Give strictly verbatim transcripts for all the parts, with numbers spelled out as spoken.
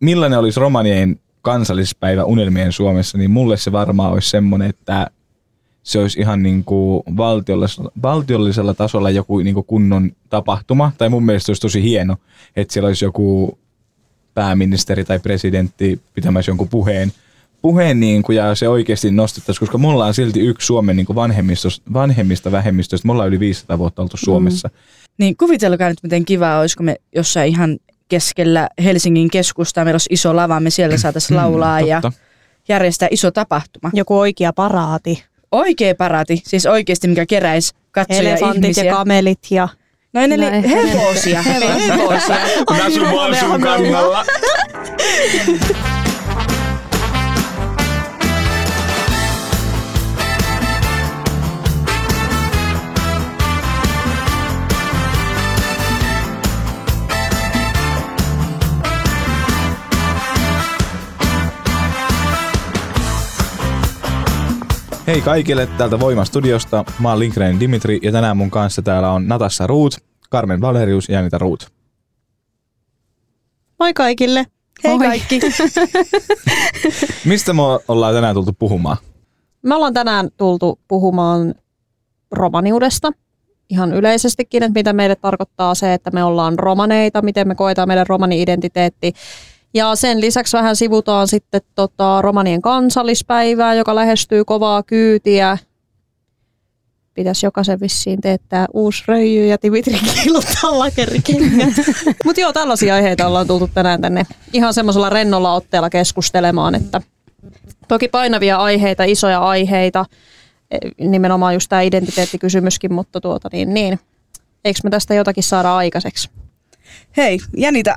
millainen olisi romanien kansallispäivä unelmien Suomessa, niin mulle se varmaan olisi semmoinen, että se olisi ihan niin kuin valtiollisella, valtiollisella tasolla joku niin kuin kunnon tapahtuma. Tai mun mielestä olisi tosi hieno, että siellä olisi joku pääministeri tai presidentti pitämässä jonkun puheen. Puheen niin kuin, ja se oikeasti nostettaisiin, koska me ollaan silti yksi Suomen niin kuin vanhemmista vähemmistöistä. Me ollaan yli viisisataa vuotta oltu Suomessa. Mm. Niin kuvitelkaa nyt, miten kivaa olisiko me jossain ihan keskellä Helsingin keskustaa. Meillä olisi iso lava, me siellä saataisiin laulaa ja järjestää iso tapahtuma. Joku oikea paraati. Oikea paraati, siis oikeasti mikä keräisi katsoja elefantit ihmisiä. Ja kamelit ja... No ei, no, eli hevosia. Hevosia. Minä sun vaan sun kannalla. Hei kaikille täältä Voima-studiosta. Mä oon Linkren Dimitri ja tänään mun kanssa täällä on Natasha Ruut, Carmen Valerius ja Janita Ruut. Moi kaikille. Hei moi. Kaikki. Mistä me ollaan tänään tultu puhumaan? Me ollaan tänään tultu puhumaan romaniudesta. Ihan yleisestikin, että mitä meille tarkoittaa se, että me ollaan romaneita, miten me koetaan meidän romani-identiteetti. Ja sen lisäksi vähän sivutaan sitten tota romanien kansallispäivää, joka lähestyy kovaa kyytiä. Pitäisi jokaisen vissiin teettää uusi röijy ja Dimitri kiiluttaa lakerikengät. Mutta joo, tällaisia aiheita ollaan tultu tänään tänne ihan semmoisella rennolla otteella keskustelemaan. Että toki painavia aiheita, isoja aiheita, nimenomaan just tämä identiteettikysymyskin, mutta tuota niin niin. Eikö me tästä jotakin saada aikaiseksi? Hei, Janita.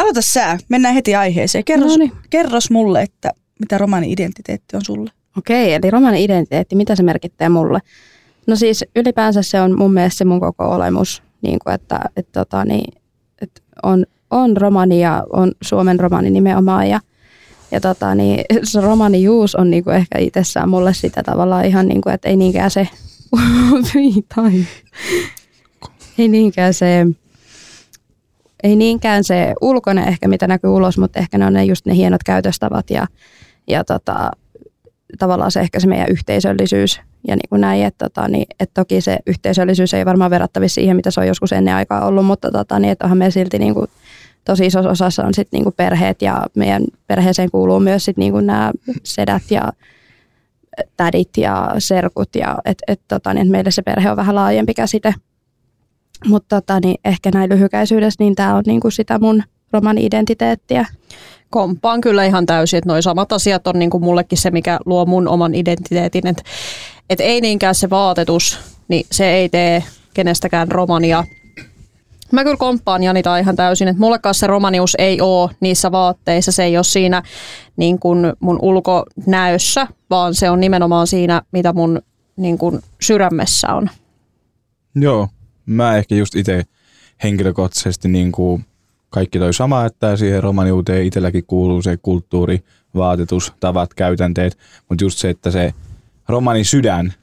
Aloita sä. Mennään heti aiheeseen. Kerros, no niin. kerros mulle, että mitä romani-identiteetti on sulle. Okei, eli romani-identiteetti, mitä se merkittää mulle? No siis ylipäänsä se on mun mielestä se mun koko olemus, niin kuin että, että, tota, niin, että on, on romani ja on Suomen romani nimenomaan. Ja, ja tota, niin, se romanijuus on niin kuin ehkä itsessään mulle sitä tavallaan ihan niin kuin, että ei niinkään se... ei niinkään se... Ei niinkään se ulkoinen ehkä, mitä näkyy ulos, mutta ehkä ne on ne just ne hienot käytöstavat ja, ja tota, tavallaan se ehkä se meidän yhteisöllisyys ja niin kuin näin, että tota, niin, et toki se yhteisöllisyys ei varmaan verrattavissa siihen, mitä se on joskus ennen aikaa ollut, mutta tota, niin, että onhan meillä silti niin kuin, tosi isossa osassa on sit niin kuin perheet ja meidän perheeseen kuuluu myös sit niin kuin nämä sedät ja tädit ja serkut ja että et, tota, niin, et meillä se perhe on vähän laajempi käsite. Mutta tota, niin ehkä näin lyhykäisyydessä, niin tämä on niinku sitä mun romani-identiteettiä. Komppaan kyllä ihan täysin, että nuo samat asiat on niinku mullekin se, mikä luo mun oman identiteetin. Että et ei niinkään se vaatetus, niin se ei tee kenestäkään romania. Mä kyllä komppaan Janita ihan täysin, että mullekaan se romanius ei ole niissä vaatteissa. Se ei ole siinä niin kun mun ulkonäössä, vaan se on nimenomaan siinä, mitä mun niin kun sydämessä on. Joo. Mä ehkä just itse henkilökohtaisesti niin kuin kaikki toi sama, että siihen romaniuteen itselläkin kuuluu se kulttuuri, vaatetus, tavat, käytänteet. Mutta just se, että se romani sydän,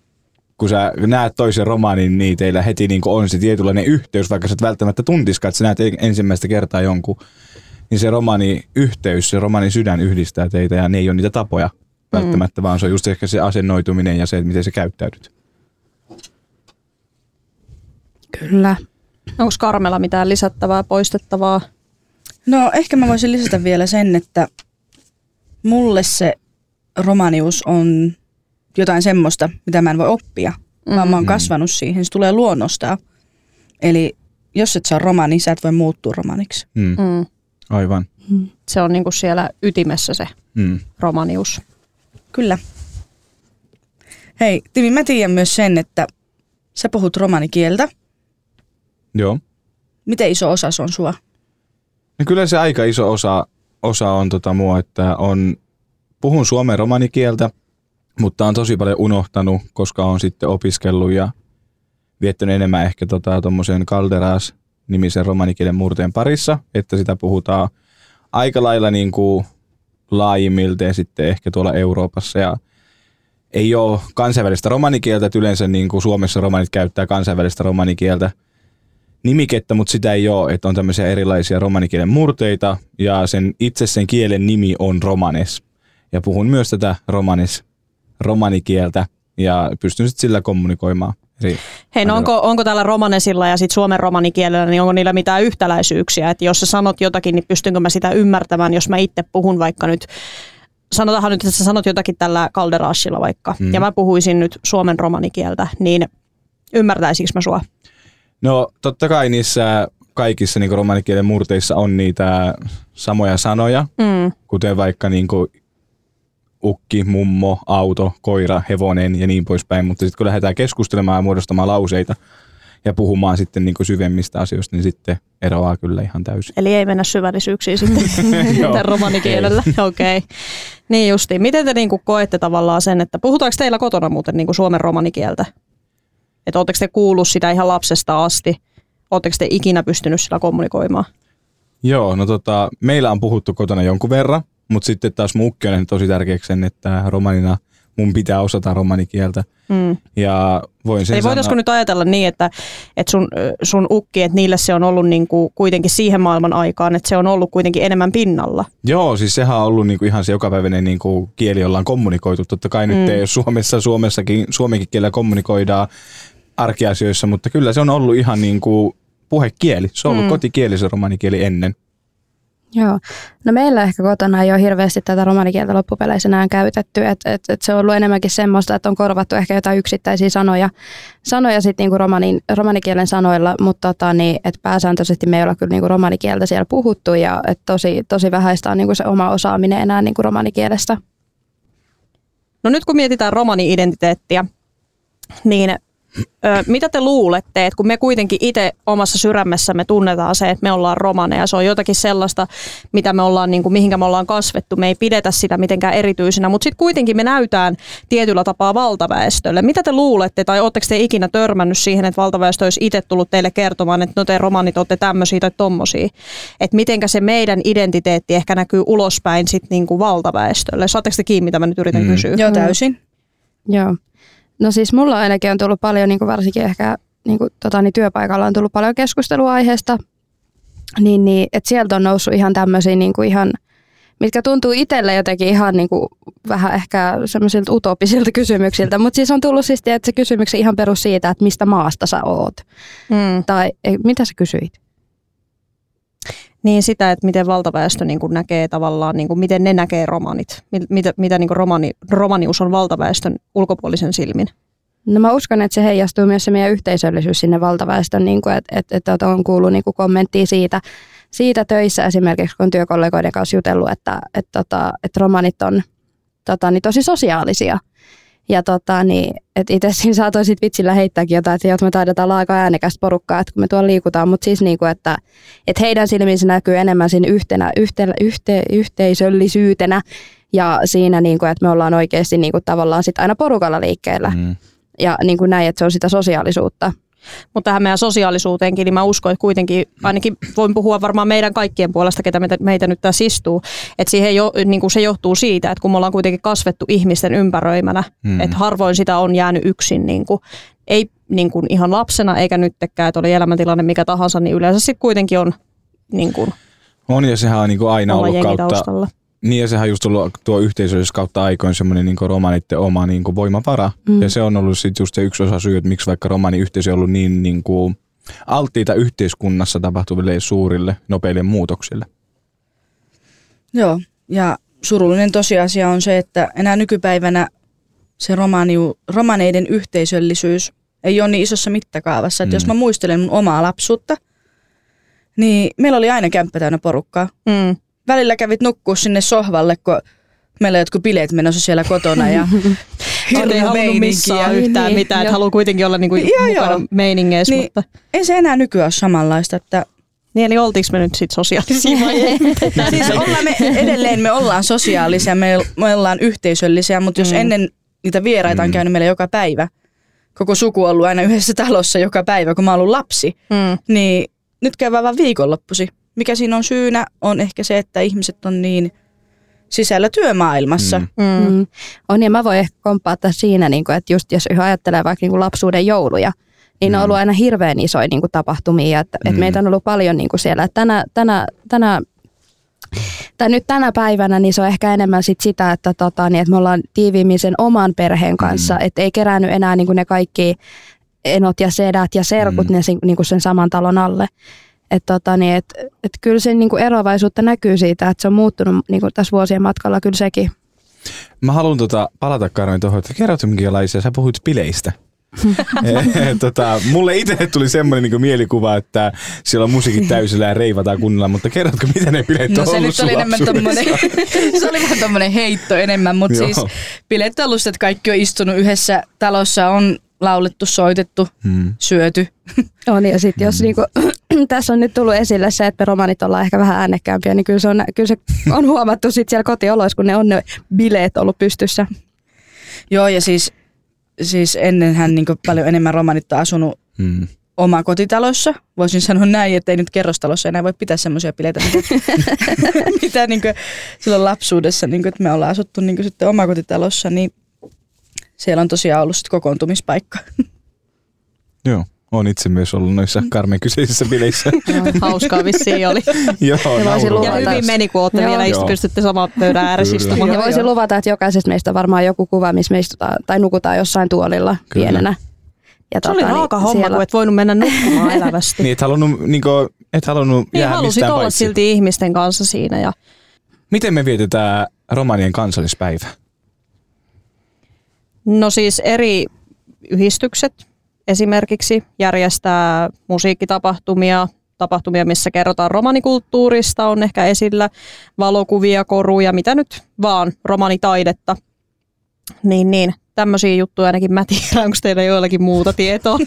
kun sä näet toisen romanin, niin teillä heti niin kuin on se tietynlainen yhteys, vaikka sä et välttämättä tuntiskaan, että sä näet ensimmäistä kertaa jonkun. Niin se romani yhteys, se romani sydän yhdistää teitä ja ne ei ole niitä tapoja välttämättä, mm. vaan se on just ehkä se asennoituminen ja se, että miten se käyttäydyt. Kyllä. Onko Carmella mitään lisättävää, poistettavaa? No ehkä mä voisin lisätä vielä sen, että mulle se romanius on jotain semmoista, mitä mä en voi oppia, mm-hmm. vaan mä oon kasvanut siihen. Se tulee luonnostaan. Eli jos et saa romani, sä et voi muuttua romaniksi. Mm. Mm. Aivan. Mm. Se on niinku siellä ytimessä se mm. romanius. Kyllä. Hei, Timi, mä tiedän myös sen, että sä puhut romanikieltä. Joo. Miten iso osa se on sua? No kyllä se aika iso osa, osa on tota mua, että on, puhun suomen romanikieltä, mutta on tosi paljon unohtanut, koska on sitten opiskellut ja viettänyt enemmän ehkä tota, tommosen Calderas-nimisen romanikielen murteen parissa, että sitä puhutaan aika lailla niin kuin laajimmilteen sitten ehkä tuolla Euroopassa ja ei ole kansainvälistä romanikieltä, että yleensä niin kuin Suomessa romanit käyttää kansainvälistä romanikieltä. nimikettä, mutta sitä ei ole, että on tämmöisiä erilaisia romanikielen murteita ja sen itse sen kielen nimi on romanes. Ja puhun myös tätä romanes, romanikieltä ja pystyn sitten sillä kommunikoimaan. Eri. Hei, no onko, onko täällä romanesilla ja sitten suomen romanikielellä, niin onko niillä mitään yhtäläisyyksiä? Että jos sä sanot jotakin, niin pystynkö mä sitä ymmärtämään, jos mä itse puhun vaikka nyt, sanotaanhan nyt, että sä sanot jotakin tällä Calderasilla vaikka, mm. ja mä puhuisin nyt suomen romanikieltä, niin ymmärtäisikö mä sua? No totta kai niissä kaikissa niin romanikielen murteissa on niitä samoja sanoja, mm. kuten vaikka niin kuin ukki, mummo, auto, koira, hevonen ja niin poispäin, mutta sitten kun lähdetään keskustelemaan ja muodostamaan lauseita ja puhumaan sitten niin kuin syvemmistä asioista, niin sitten eroaa kyllä ihan täysin. Eli ei mennä syvällisyyksiin sitten tämän romanikielellä. Okei. Okay. Niin justiin. Miten te niin kuin koette tavallaan sen, että puhutaanko teillä kotona muuten niin kuin suomen romanikieltä? Että ootteko te kuullut sitä ihan lapsesta asti? Ootteko te ikinä pystynyt sillä kommunikoimaan? Joo, no tota, meillä on puhuttu kotona jonkun verran, mutta sitten taas mun ukki on tosi tärkeäksi sen, että romanina mun pitää osata romanikieltä. Mm. Ja voin sen Ei sanoa... voitaisiko nyt ajatella niin, että, että sun, sun ukki, että niille se on ollut niinku kuitenkin siihen maailman aikaan, että se on ollut kuitenkin enemmän pinnalla? Joo, siis sehän on ollut niinku ihan se jokapäiväinen niinku kieli, jolla on kommunikoitu. Totta kai nyt mm. ei ole Suomessa, Suomessakin, suomenkin kielellä kommunikoidaan arkiasioissa, mutta kyllä se on ollut ihan niinku puhekieli. Se on ollut mm. kotikieli, se romanikieli ennen. Joo. No meillä ehkä kotona ei ole hirveästi tätä romanikieltä loppupeleissä enää käytetty. Et, et, et se on ollut enemmänkin semmoista, että on korvattu ehkä jotain yksittäisiä sanoja, sanoja sit niinku romanin, romanikielen sanoilla, mutta tota, niin, et pääsääntöisesti me ei olla kyllä niinku romanikieltä siellä puhuttu ja et tosi, tosi vähäistä on niinku se oma osaaminen enää niinku romanikielestä. No nyt kun mietitään romani-identiteettiä, niin Öö, mitä te luulette, että kun me kuitenkin itse omassa sydämessämme tunnetaan se, että me ollaan romaneja, se on jotakin sellaista, mitä me ollaan, niin kuin, mihinkä me ollaan kasvettu, me ei pidetä sitä mitenkään erityisenä, mutta sitten kuitenkin me näytään tietyllä tapaa valtaväestölle. Mitä te luulette, tai ootteko te ikinä törmännyt siihen, että valtaväestö olisi itse tullut teille kertomaan, että no te romanit olette tämmöisiä tai tommosia, että mitenkä se meidän identiteetti ehkä näkyy ulospäin sitten niin kuin valtaväestölle? Saatteko te kiinni, mitä mä nyt yritän mm. kysyä? Joo, täysin. Joo. No siis mulla ainakin on tullut paljon, niin kuin varsinkin ehkä niin kuin, tota, niin työpaikalla on tullut paljon keskustelua aiheesta, niin, niin, että sieltä on noussut ihan tämmöisiä, niin kuin ihan, mitkä tuntuu itselle jotenkin ihan niin kuin, vähän ehkä semmoisilta utopisilta kysymyksiltä, mutta siis on tullut siis tietysti kysymyksiä ihan perus siitä, että mistä maasta sä oot. Mm. Tai mitä sä kysyit? Niin sitä, että miten valtaväestö niin kuin näkee tavallaan, niin kuin miten ne näkee romanit. Mitä, mitä niin kuin romani, romanius on valtaväestön ulkopuolisen silmin? No mä uskon, että se heijastuu myös se meidän yhteisöllisyys sinne valtaväestön, niin kuin, että, että, että on kuullut niin kuin kommenttia siitä, siitä töissä esimerkiksi, kun on työkollegoiden kanssa jutellut, että, että, että, että romanit on tota, niin tosi sosiaalisia. Ja tota, niin, et itse siinä saatoin sit vitsillä heittääkin jotain, että joo, me taidetaan olla aika äänekästä porukkaa, että kun me tuolla liikutaan, mutta siis niinku, että et heidän silmiinsä näkyy enemmän siinä yhtenä, yhte, yhte, yhteisöllisyytenä ja siinä, niinku, että me ollaan oikeasti niinku, tavallaan sit aina porukalla liikkeellä mm. ja niinku näin, että se on sitä sosiaalisuutta. Mutta tähän meidän sosiaalisuuteenkin, niin mä uskon, että kuitenkin, ainakin voin puhua varmaan meidän kaikkien puolesta, ketä meitä, meitä nyt tässä istuu, että siihen jo, niin kuin se johtuu siitä, että kun me ollaan kuitenkin kasvettu ihmisten ympäröimänä, mm. että harvoin sitä on jäänyt yksin, niin kuin, ei niin kuin ihan lapsena eikä nyttekään, että oli elämäntilanne mikä tahansa, niin yleensä sitten kuitenkin on niin kuin, on ja sehän on niin kuin aina ollut kautta. Taustalla. Niin ja sehän on just tullut tuo yhteisöllisyys kautta aikoin semmoinen niin romanitten oma niin kuin voimavara. Mm. Ja se on ollut sitten just se yksi osa syy, että miksi vaikka romaniyhteisö on ollut niin, niin kuin alttiita yhteiskunnassa tapahtuville suurille nopeille muutoksille. Joo, ja surullinen tosiasia on se, että enää nykypäivänä se romani, romaneiden yhteisöllisyys ei ole niin isossa mittakaavassa. Että mm. jos mä muistelen mun omaa lapsuutta, niin meillä oli aina kämppä täynnä porukkaa. Mm. Välillä kävit nukkua sinne sohvalle, kun meillä on jotkut bileet menossa siellä kotona ja hirveä meininki ja yhtään niin, mitään, että haluaa kuitenkin olla niinku joo, mukana joo. meiningeissä. Niin, mutta ei se enää nykyään ole samanlaista. Että... Niin eli oltiinko me nyt sitten sosiaalisia vai ei? Siis me, edelleen me ollaan sosiaalisia, me, me ollaan yhteisöllisiä, mutta jos mm. ennen niitä vieraita on käynyt meillä joka päivä, koko suku on ollut aina yhdessä talossa joka päivä, kun mä oon ollut lapsi, mm. niin nyt käydään vaan viikonloppusi. Mikä siinä on syynä, on ehkä se, että ihmiset on niin sisällä työmaailmassa. Mm. Mm. On ja mä voin ehkä komppaa tässä siinä, että just jos yhä ajattelee vaikka lapsuuden jouluja, niin ne on ollut aina hirveän isoja niin kuin tapahtumia, että et mm. meitä on ollut paljon niin kuin siellä. Että tänä, tänä, tänä, tai nyt tänä päivänä niin se on ehkä enemmän sit sitä, että, tota, niin, että me ollaan tiiviimmin sen oman perheen kanssa, mm. että ei kerännyt enää niin kuin ne kaikki enot ja sedät ja serkut mm. ne, niin kuin sen saman talon alle. Että tota, niin, et, et kyllä sen niin kuin eroavaisuutta näkyy siitä, että se on muuttunut niin kuin tässä vuosien matkalla kyllä sekin. Mä haluan tota, palata Carmen tuohon, että kerrot minkälaisia, sä puhuit bileistä. tota, mulle itselle tuli semmoinen niinku mielikuva, että siellä on musiikin täysillä ja reivataan kunnolla, mutta kerrotko, mitä ne bileet on no, ollut sulla se oli vähän tommonen heitto enemmän, mutta siis bileet on ollut, että kaikki on istunut yhdessä talossa, on laulettu, soitettu, hmm. syöty. On, ja sitten jos hmm. niinku, tässä on nyt tullut esille se, että me romanit ollaan ehkä vähän äänekkäämpiä, niin kyllä se on, kyllä se on huomattu sit siellä kotioloissa, kun ne on ne bileet ollut pystyssä. Joo, ja siis Siis ennenhän niin kuin paljon enemmän romanit on asunut hmm. oma kotitalossa. Voisin sanoa näin, että ei nyt kerrostalossa enää voi pitää semmoisia bileitä, mitä niin kuin silloin lapsuudessa, niin kuin, että me ollaan asuttu niin kuin sitten oma kotitalossa, niin siellä on tosiaan ollut sitten kokoontumispaikka. Joo. On itse myös ollut noissa Carmen kyseisissä bileissä. Hauskaa vissiin oli. Joo, ja hyvin meni, kun olette vielä istu, pystytte samaan pöydään ääressä istumaan. Ja voisin luvata, että jokaisesta meistä on varmaan joku kuva, missä me istutaan tai nukutaan jossain tuolilla kyllä. pienenä. Ja se tota, oli raaka niin, homma, siellä... kun et voinut mennä nukkumaan elävästi. Niin, et halunnut, niin kuin, et halunnut jäädä niin, mistään olla paitsi. Silti ihmisten kanssa siinä. Ja... Miten me vietetään romanien kansallispäivä? No siis eri yhdistykset. Esimerkiksi järjestää musiikkitapahtumia, tapahtumia, missä kerrotaan romanikulttuurista, on ehkä esillä valokuvia, koruja, mitä nyt vaan, romanitaidetta. Niin, niin. Tämmöisiä juttuja ainakin mä tiedän, onko teillä joillakin muuta tietoa.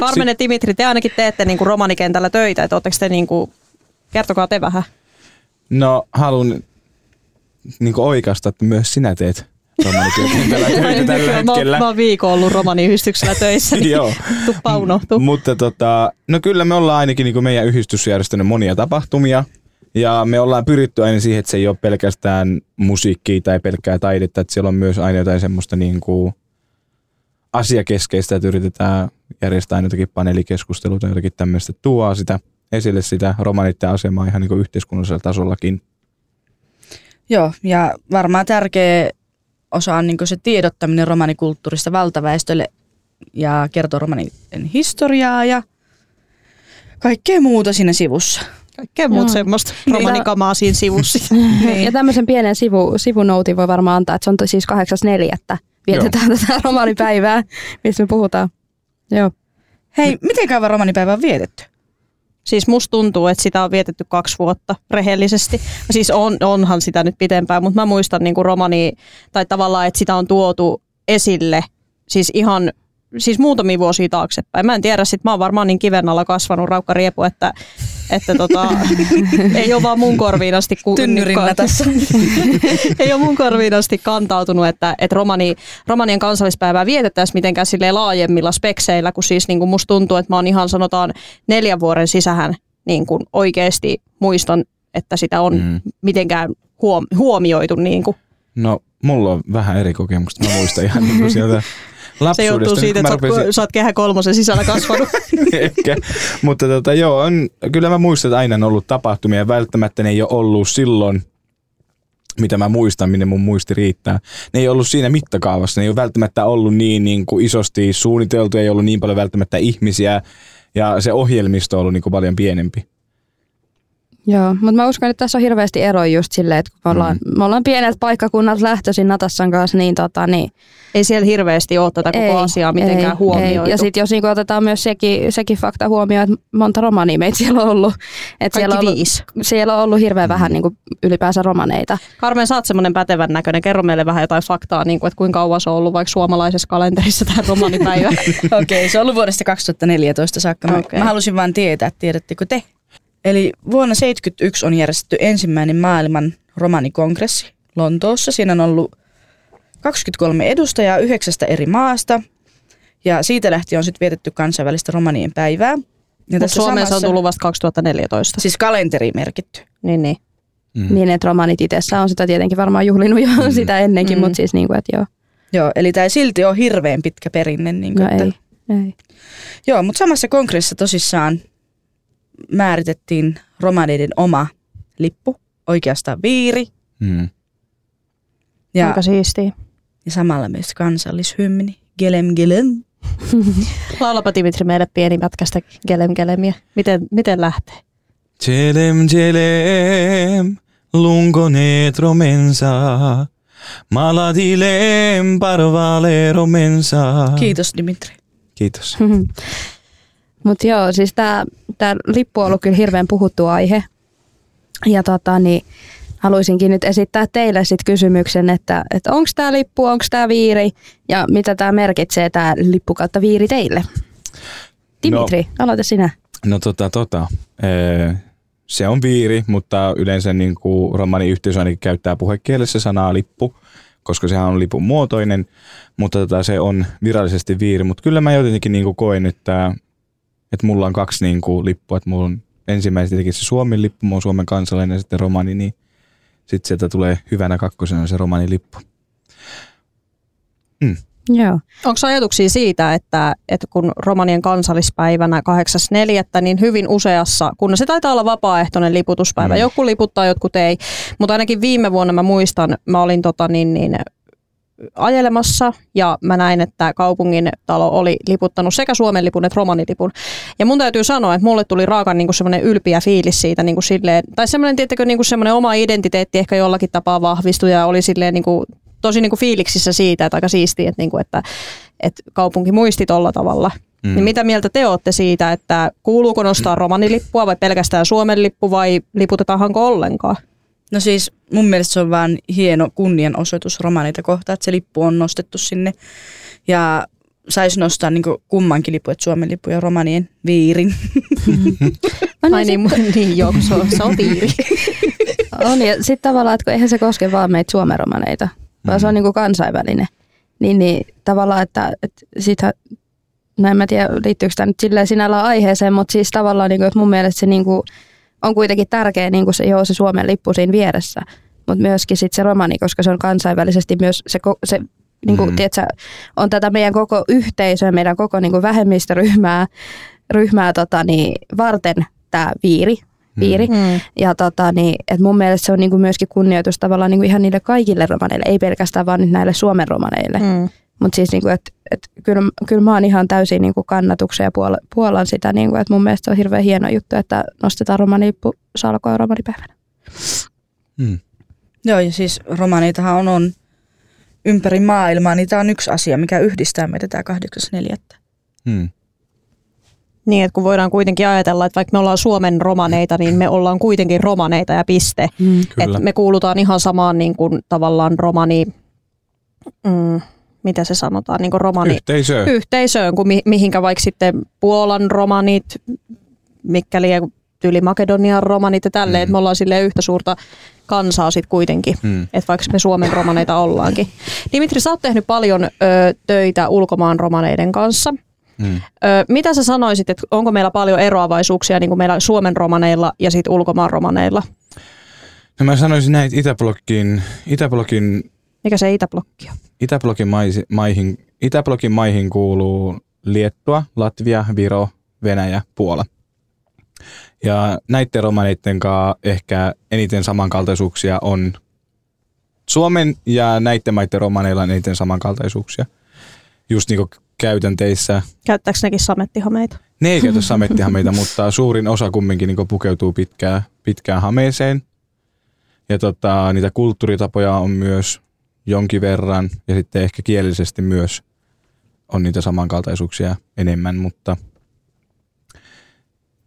Carmen ja Dimitri, te ainakin teette niinku romanikentällä töitä, että ootteko te, niinku, kertokaa te vähän. No haluan niinku oikaista, että myös sinä teet. Romanikentällä töitä tällä hetkellä. Mä oon viikon ollut romaniyhdistyksellä töissä, niin tuppa unohtuu. Mutta tota, no kyllä me ollaan ainakin niin kuin meidän yhdistys järjestänyt monia tapahtumia. Ja me ollaan pyritty aina siihen, että se ei ole pelkästään musiikkia tai pelkkää taidetta. Että siellä on myös aina jotain semmoista niin kuin asiakeskeistä, että yritetään järjestää aina jotakin paneelikeskustelua tai jotakin tämmöistä. Tuo sitä esille sitä romanitten asemaa ihan niin kuin yhteiskunnallisella tasollakin. Joo, ja varmaan tärkeä... osa on niin kuin se tiedottaminen romanikulttuurista valtaväestölle ja kertoo romanien historiaa ja kaikkea muuta siinä sivussa. Kaikkea muuta semmoista romanikamaa siinä sivussa. Niin. Ja tämmöisen pienen sivu, sivunoutin voi varmaan antaa, että se on siis kahdeksas neljättä vietetään joo. tätä romanipäivää, mistä me puhutaan. Joo. Hei, miten kauan romanipäivä on vietetty? Siis musta tuntuu, että sitä on vietetty kaksi vuotta rehellisesti. Siis on, onhan sitä nyt pitempään, mutta mä muistan niin kuin romani, tai tavallaan, että sitä on tuotu esille siis ihan siis muutamia vuosia taaksepäin. Mä en tiedä, sit mä oon varmaan niin kiven alla kasvanut raukkariepu, että, että tota, ei ole vaan mun korviin asti ku, tynnyrinä tässä. ei ole mun korviin asti kantautunut, että, että romani, romanien kansallispäivää vietettäisiin mitenkään silleen laajemmilla spekseillä, kun siis niin kuin musta tuntuu, että mä oon ihan sanotaan neljän vuoden sisähän niin kuin oikeasti muistan, että sitä on mm. mitenkään huom, huomioitu. Niin kuin. No mulla on vähän eri kokemusta, mä muistan ihan niin kuin sieltä. Se joutuu siitä, että rupesin... sä oot Kehä kolmosen sisällä kasvanut. Ehkä, mutta tota, joo, on, kyllä mä muistan, että aina on ollut tapahtumia ja välttämättä ne ei ole ollut silloin, mitä mä muistan, minne mun muisti riittää. Ne ei ollut siinä mittakaavassa, ne ei ole välttämättä ollut niin, niin kuin isosti suunniteltu, ei ollut niin paljon välttämättä ihmisiä ja se ohjelmisto on ollut niin kuin paljon pienempi. Joo, mutta mä uskon, että tässä on hirveästi eroja just silleen, että kun me ollaan, mm. me ollaan pienet paikkakunnat lähtöisin Natassan kanssa, niin, tota, niin ei siellä hirveästi ole tätä koko ei, asiaa mitenkään ei, huomioitu. Ei. Ja sitten jos niin otetaan myös sekin, sekin fakta huomioon, että monta romania meitä siellä on ollut. Että siellä on ollut, siellä on ollut hirveän mm. vähän niin kuin ylipäänsä romaneita. Carmen, sä oot semmoinen pätevän näköinen. Kerro meille vähän jotain faktaa, niin kuin, että kuinka kauan se on ollut vaikka suomalaisessa kalenterissa tämä romanipäivä. Okei, okay, se on ollut vuodesta kaksituhattaneljätoista saakka. Mä, okay. mä halusin vaan tietää, tiedättekö te? Eli vuonna tuhatyhdeksänsataaseitsemänkymmentäyksi on järjestetty ensimmäinen maailman romanikongressi Lontoossa. Siinä on ollut kaksikymmentäkolme edustajaa yhdeksästä eri maasta. Ja siitä lähtien on sitten vietetty kansainvälistä romanien päivää. Mutta Suomessa samassa... on tullut vasta kaksituhattaneljätoista. Siis kalenteri merkitty. Niin, niin. Mm. Niin, että romanit itsessään on sitä tietenkin varmaan juhlinut jo mm. sitä ennenkin, mm. mutta siis niin kuin, että joo. Joo, eli tämä ei silti ole hirveän pitkä perinne. Niin kuin, no että... ei. Ei. Joo, mutta samassa kongressissa tosissaan määritettiin romaneiden oma lippu, oikeastaan viiri. Mm. Ja, aika siistiä. Ja samalla myös kansallishymni, gelem gelem. Laulapa Dimitri meille pieni pätkästä gelem gelemiä. Miten, miten lähtee? Gelem gelem, lungoneet romensa, maladilem parvale romensa. Kiitos Dimitri. Kiitos. Mutta joo, siis tämä lippu on ollut kyllä hirveän puhuttu aihe. Ja tota, niin haluaisinkin nyt esittää teille sit kysymyksen, että et onko tämä lippu, onko tämä viiri ja mitä tämä merkitsee, tämä lippu kautta viiri teille? Dimitri, no, aloita sinä. No tota, tota. Ee, se on viiri, mutta yleensä niin kuin romaniyhteisö ainakin käyttää puhekielessä sanaa lippu, koska sehän on lipun muotoinen, mutta tota, se on virallisesti viiri. Mutta kyllä mä jotenkin niin kuin koen, että, että mulla on kaksi niin kuin lippua, että mulla on ensimmäisenä se Suomen lippu, mä oon Suomen kansalainen ja sitten romani, niin sitten sieltä tulee hyvänä kakkosena se romanilippu. Mm. Joo. Onko ajatuksia siitä, että, että kun romanien kansallispäivänä kahdeksas neljättä, niin hyvin useassa, kun se taitaa olla vapaaehtoinen liputuspäivä, mm. joku liputtaa, jotkut ei, mutta ainakin viime vuonna mä muistan, mä olin tota niin, niin, ajelemassa ja mä näin, että kaupungin talo oli liputtanut sekä Suomen lipun että romanilipun. Ja mun täytyy sanoa, että mulle tuli raakan niin kuin semmoinen ylpiä fiilis siitä niin kuin silleen, tai semmoinen, tiettäkö, niin kuin semmoinen oma identiteetti ehkä jollakin tapaa vahvistui ja oli silleen niin kuin tosi niin kuin fiiliksissä siitä, että aika siistiä, että, niin kuin, että, että kaupunki muisti tolla tavalla. Mm. Niin mitä mieltä te olette siitä, että kuuluuko nostaa romanilippua vai pelkästään Suomen lippu vai liputetaanko ollenkaan? No siis mun mielestä se on vaan hieno kunnianosoitus romaneita kohtaan, että se lippu on nostettu sinne ja saisi nostaa niin kuin kummankin lippu, että Suomen lippu ja romanien viirin. Mm-hmm. Ai niin, niin joo, se on, se on viiri. On ja sitten tavallaan, että eihän se koske vaan meitä Suomen romaneita, vaan se on niin kuin kansainvälinen. Niin, niin tavallaan, että, että siitä, no en mä tiedä liittyykö tämä nyt silleen sinällään aiheeseen, mutta siis tavallaan niin kuin, että mun mielestä se niin kuin on kuitenkin tärkeä niin kuin se, joo, se Suomen lippu siinä vieressä, mutta myöskin sit se romani, koska se on kansainvälisesti myös se, se niin kuin, mm. tiedätkö, on tätä meidän koko yhteisöä, meidän koko niin kuin vähemmistöryhmää ryhmää, tota, niin, varten tämä viiri. viiri. Mm. Ja tota, niin, et mun mielestä se on niin kuin myöskin kunnioitus tavallaan niin kuin ihan niille kaikille romaneille, ei pelkästään vaan nyt näille Suomen romaneille. Mm. Mutta siis, niinku, että et, kyllä, kyllä mä oon ihan täysin niinku, kannatuksen ja puol- puolan sitä, niinku, että mun mielestä se on hirveän hieno juttu, että nostetaan romanilippu salkoon romanipäivänä. Mm. Joo, ja siis romanitahan on, on ympäri maailmaa, niin tämä on yksi asia, mikä yhdistää meitä tämä kahdeksas neljättä. Mm. Niin, että kun voidaan kuitenkin ajatella, että vaikka me ollaan Suomen romaneita, niin me ollaan kuitenkin romaneita ja piste. Mm. Että me kuulutaan ihan samaan niin kuin, tavallaan romani... Mm, mitä se sanotaan, niin kuin romani... Yhteisöön. Yhteisöön, kun mi- mihinkä vaikka sitten Puolan romanit, mikäli tyyli Makedonian romanit ja tälleen, mm. että me ollaan silleen yhtä suurta kansaa sitten kuitenkin, mm. että vaikka me Suomen romaneita ollaankin. Dimitri, sä oot tehnyt paljon ö, töitä ulkomaan romaneiden kanssa. Mm. Ö, mitä sä sanoisit, että onko meillä paljon eroavaisuuksia niin kuin meillä Suomen romaneilla ja sitten ulkomaan romaneilla? No mä sanoisin näin, että Itäblokkiin... Itäblokkiin Mikä se Itäblokki on? Itäblokin maihin, Itäblokin maihin kuuluu Liettua, Latvia, Viro, Venäjä, Puola. Ja näiden romaneiden kanssa ehkä eniten samankaltaisuuksia on Suomen ja näiden maiden romaneilla on eniten samankaltaisuuksia. Just niin kuin käytänteissä. Käyttääkö nekin samettihameita? Ne ei käytä samettihameita, mutta suurin osa kumminkin niin kuin pukeutuu pitkään, pitkään hameeseen. Ja tota, niitä kulttuuritapoja on myös jonkin verran ja sitten ehkä kielisesti myös on niitä samankaltaisuuksia enemmän, mutta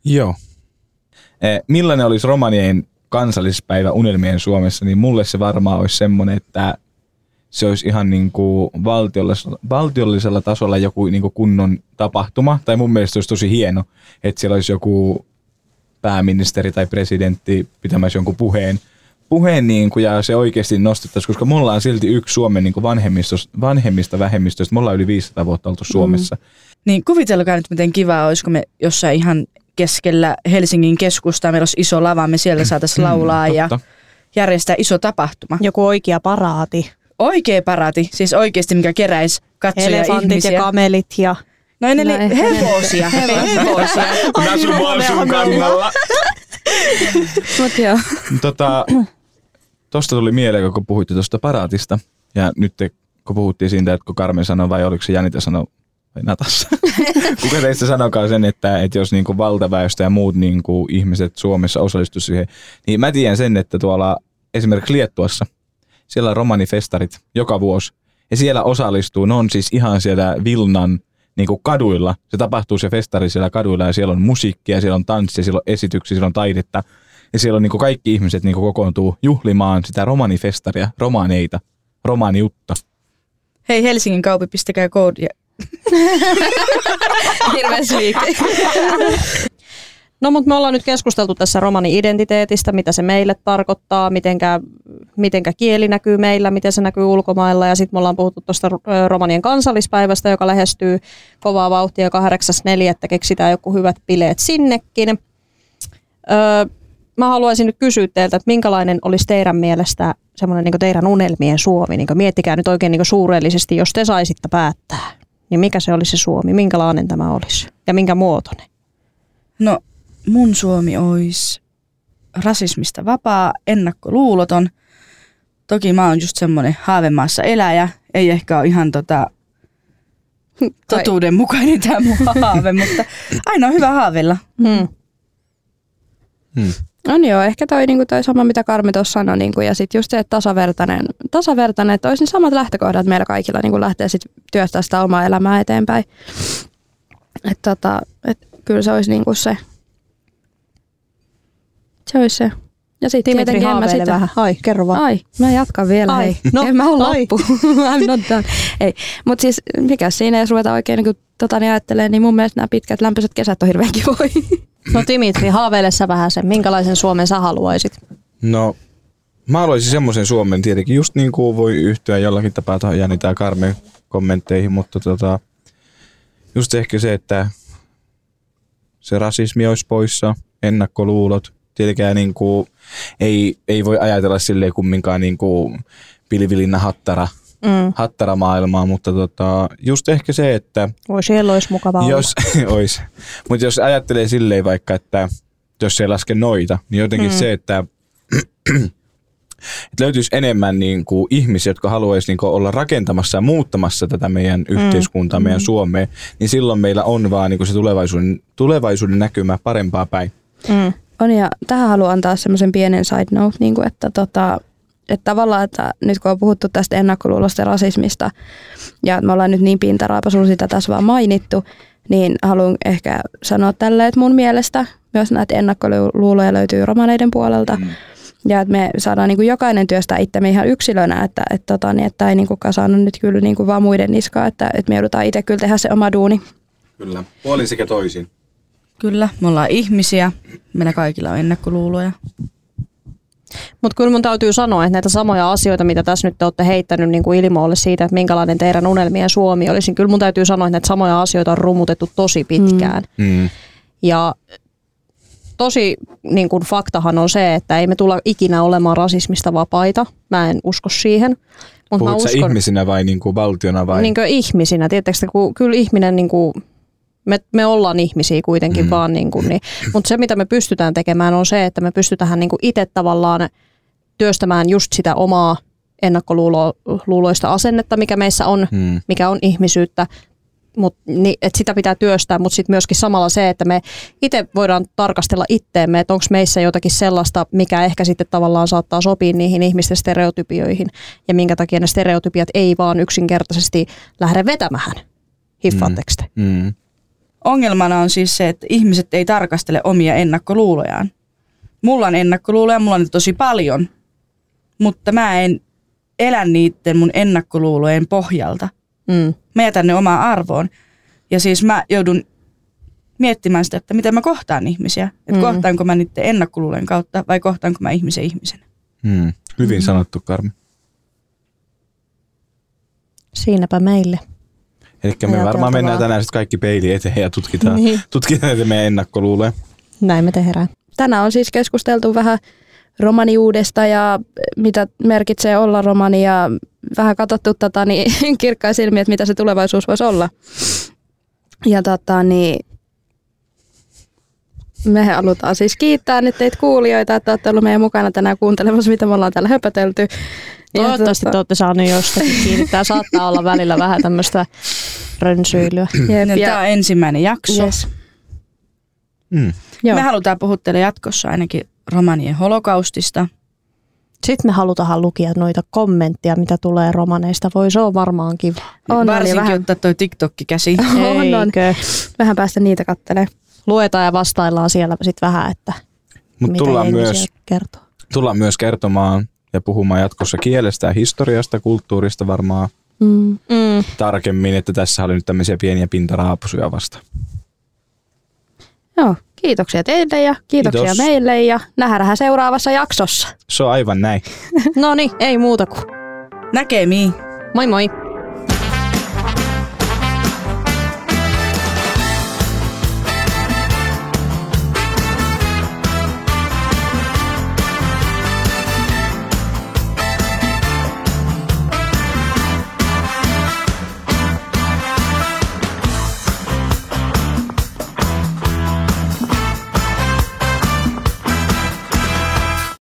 joo. Eh, millainen olisi romanien kansallispäivä unelmien Suomessa, niin mulle se varmaan olisi semmoinen, että se olisi ihan niin kuin valtiollisella, valtiollisella tasolla joku niin kuin kunnon tapahtuma, tai mun mielestä olisi tosi hieno, että siellä olisi joku pääministeri tai presidentti pitämässä jonkun puheen, puheen niin kuin, ja se oikeasti nostettaisiin, koska me ollaan silti yksi Suomen niin kuin vanhemmista vähemmistöistä. Me ollaan yli viisisataa vuotta oltu Suomessa. Mm. Niin kuvitelkaa nyt, miten kivaa olisi, kun me jossain ihan keskellä Helsingin keskustaa, meillä olisi iso lava, me siellä saataisiin laulaa mm, ja järjestää iso tapahtuma. Joku oikea paraati. Oikea paraati, siis oikeasti mikä keräisi katsoja ihmisiä. Elefantit ja kamelit ja... No ei ne no, hevosia. Hevosia. hevosia. Mä sun vaan sun kannalla. Mut joo. Tota, tosta tuli mieleen, kun puhuitte tuosta paraatista. Ja nyt te, kun puhuttiin siitä, että kun Carmen sanoi, vai oliko se Janita sanoi, vai Natasha. Kuka teistä sanokaan sen, että, että jos niin kuin valtaväestö ja muut niin kuin ihmiset Suomessa osallistuisivat siihen, niin mä tiedän sen, että tuolla esimerkiksi Liettuassa, siellä on romanifestarit joka vuosi. Ja siellä osallistuu, ne on siis ihan siellä Vilnan niin kuin kaduilla. Se tapahtuu se festari siellä kaduilla ja siellä on musiikkia, siellä on tanssia, siellä on esityksiä, siellä on taidetta. Ja siellä on niin kuin kaikki ihmiset niin kuin kokoontuu juhlimaan sitä romanifestaria, romaneita, romaniutta. Hei Helsingin kaupi, pistäkää koodia. Hirveä sviikki. No mutta me ollaan nyt keskusteltu tässä romani-identiteetistä, mitä se meille tarkoittaa, mitenkä, mitenkä kieli näkyy meillä, miten se näkyy ulkomailla. Ja sitten me ollaan puhuttu tuosta romanien kansallispäivästä, joka lähestyy kovaa vauhtia kahdeksas neljättä keksitään joku hyvät bileet sinnekin. Öö, mä haluaisin nyt kysyä teiltä, että minkälainen olisi teidän mielestä semmoinen niin kuin teidän unelmien Suomi? Niin kuin miettikää nyt oikein niin kuin suurellisesti, jos te saisitte päättää, niin mikä se olisi se Suomi? Minkälainen tämä olisi ja minkä muotoinen? No. Mun Suomi olisi rasismista vapaa, ennakkoluuloton. Toki mä oon just semmonen haavemaassa eläjä. Ei ehkä ole ihan tota totuudenmukainen tää mun haave, mutta aina on hyvä haaveilla. Hmm. Hmm. No niin joo, ehkä toi, niinku, toi sama mitä Carmen tuossa sanoi. Niinku, ja sitten just se, että tasavertainen, tasavertainen että olisi ne samat lähtökohdat meillä kaikilla niinku lähteä sit työstää sitä omaa elämää eteenpäin. Et, tota, et, kyllä se olisi niinku se... Se olisi se. Ja sitten tietenkin en mä sitä. Vähän. Ai, kerro vaan. Ai, mä jatkan vielä. Ai, no, en mä ole loppu. I'm not done. Ei, mutta siis mikä siinä, jos ruvetaan oikein niin tota, niin ajattelemaan, niin mun mielestä nämä pitkät lämpöiset kesät on hirveän kivoja. No Dimitri, haaveile sä vähän sen. Minkälaisen Suomen sä haluaisit? No, mä haluaisin semmoisen Suomen tietenkin. Just niin kuin voi yhtyä jollakin tapaa tuohon Janita ja Carmen kommentteihin, mutta tota, just ehkä se, että se rasismi olisi poissa, ennakkoluulot. Tietenkään niin kuin, ei, ei voi ajatella silleen kumminkaan niin kuin pilvilinna hattara, mm. hattaramaailmaa, mutta tota, just ehkä se, että... Voi siellä olisi mukavaa jos, olisi. Mutta jos ajattelee silleen vaikka, että jos ei laske noita, niin jotenkin mm. se, että, että löytyisi enemmän niin kuin ihmisiä, jotka haluaisi niin kuin olla rakentamassa ja muuttamassa tätä meidän mm. yhteiskuntaa, meidän mm. Suomea, niin silloin meillä on vaan niin kuin se tulevaisuuden, tulevaisuuden näkymä parempaa päin. Mm. On ja tähän haluan antaa semmoisen pienen side note, niin kuin että, tota, että tavallaan, että nyt kun on puhuttu tästä ennakkoluulosta ja rasismista, ja me ollaan nyt niin pintaraapasun sitä tässä vaan mainittu, niin haluan ehkä sanoa tälle, että mun mielestä myös näitä ennakkoluuloja löytyy romaneiden puolelta, mm. ja että me saadaan niin kuin jokainen työstää itsemme ihan yksilönä, että et, tota, niin, että ei niin kuin kasannut nyt kyllä niin kuin vaan muiden niskaa, että et me joudutaan itse kyllä tehdä se oma duuni. Kyllä, puolin sekä toisin. Kyllä, me ollaan ihmisiä. Meillä kaikilla on ennakkoluuloja. Mutta kyllä mun täytyy sanoa, että näitä samoja asioita, mitä tässä nyt te olette heittänyt niin kuin ilmoille siitä, että minkälainen teidän unelmien Suomi olisi, niin kyllä mun täytyy sanoa, että näitä samoja asioita on rumutettu tosi pitkään. Mm. Ja tosi niin kuin faktahan on se, että ei me tulla ikinä olemaan rasismista vapaita. Mä en usko siihen. Mut puhutko sä ihmisinä vai niin kuin valtiona? Vai? Niin kuin ihmisinä. Tiedättekö, kun kyllä ihminen... Niin kuin Me, me ollaan ihmisiä kuitenkin mm. vaan, niin kuin, niin, mutta se mitä me pystytään tekemään on se, että me pystytään niin kuin itse tavallaan työstämään just sitä omaa ennakkoluuloista asennetta, mikä meissä on, mm. mikä on ihmisyyttä, mut, niin, että sitä pitää työstää, mutta sitten myöskin samalla se, että me itse voidaan tarkastella itteemme, että onko meissä jotakin sellaista, mikä ehkä sitten tavallaan saattaa sopia niihin ihmisten stereotypioihin ja minkä takia ne stereotypiat ei vaan yksinkertaisesti lähde vetämään, hiffaatteko te? Mm. Mm. Ongelmana on siis se, että ihmiset ei tarkastele omia ennakkoluulojaan. Mulla on ennakkoluuloja, mulla on tosi paljon, mutta mä en elä niiden mun ennakkoluulojen pohjalta. Mm. Mä jätän ne omaan arvoon. Ja siis mä joudun miettimään sitä, että miten mä kohtaan ihmisiä. Että mm. kohtaanko mä niiden ennakkoluulojen kautta vai kohtaanko mä ihmisen ihmisenä. Mm. Hyvin sanottu, Carmen. Siinäpä meille. Elikkä me varmaan mennään vaan tänään sitten kaikki peiliin eteen ja tutkitaan, niin. tutkitaan että meidän ennakkoluuloja. Näin me tehdään. Tänään on siis keskusteltu vähän romaniudesta ja mitä merkitsee olla romani ja vähän katsottu tätä niin kirkkain silmiin, että mitä se tulevaisuus voisi olla. Ja tota niin, me halutaan siis kiittää nyt teitä kuulijoita, että olette olleet meidän mukana tänään kuuntelemassa, mitä me ollaan täällä höpötelty. Toivottavasti te olette saaneet jostakin kiinni. Tämä saattaa olla välillä vähän tämmöistä rönsyilyä. No, tämä on ensimmäinen jakso. Yes. Mm. Me halutaan puhua teille jatkossa ainakin romanien holokaustista. Sitten me halutaan lukia noita kommentteja, mitä tulee romaneista. Voi, se on varmaan kiva. On, varsinkin vähän... ottaa toi TikTokki käsi. On, on. Vähän päästä niitä kattelemaan. Luetaan ja vastaillaan siellä sitten vähän, että mut mitä tullaan myös, kertoo. Tullaan myös kertomaan ja puhumaan jatkossa kielestä ja historiasta, kulttuurista varmaan mm. Mm. tarkemmin, että tässä oli nyt tämmöisiä pieniä pintaraapusuja vasta. Joo, kiitoksia teille ja kiitoksia Kiitos. meille ja nähdään seuraavassa jaksossa. Se on aivan näin. No niin, ei muuta kuin näkemiin. Moi moi.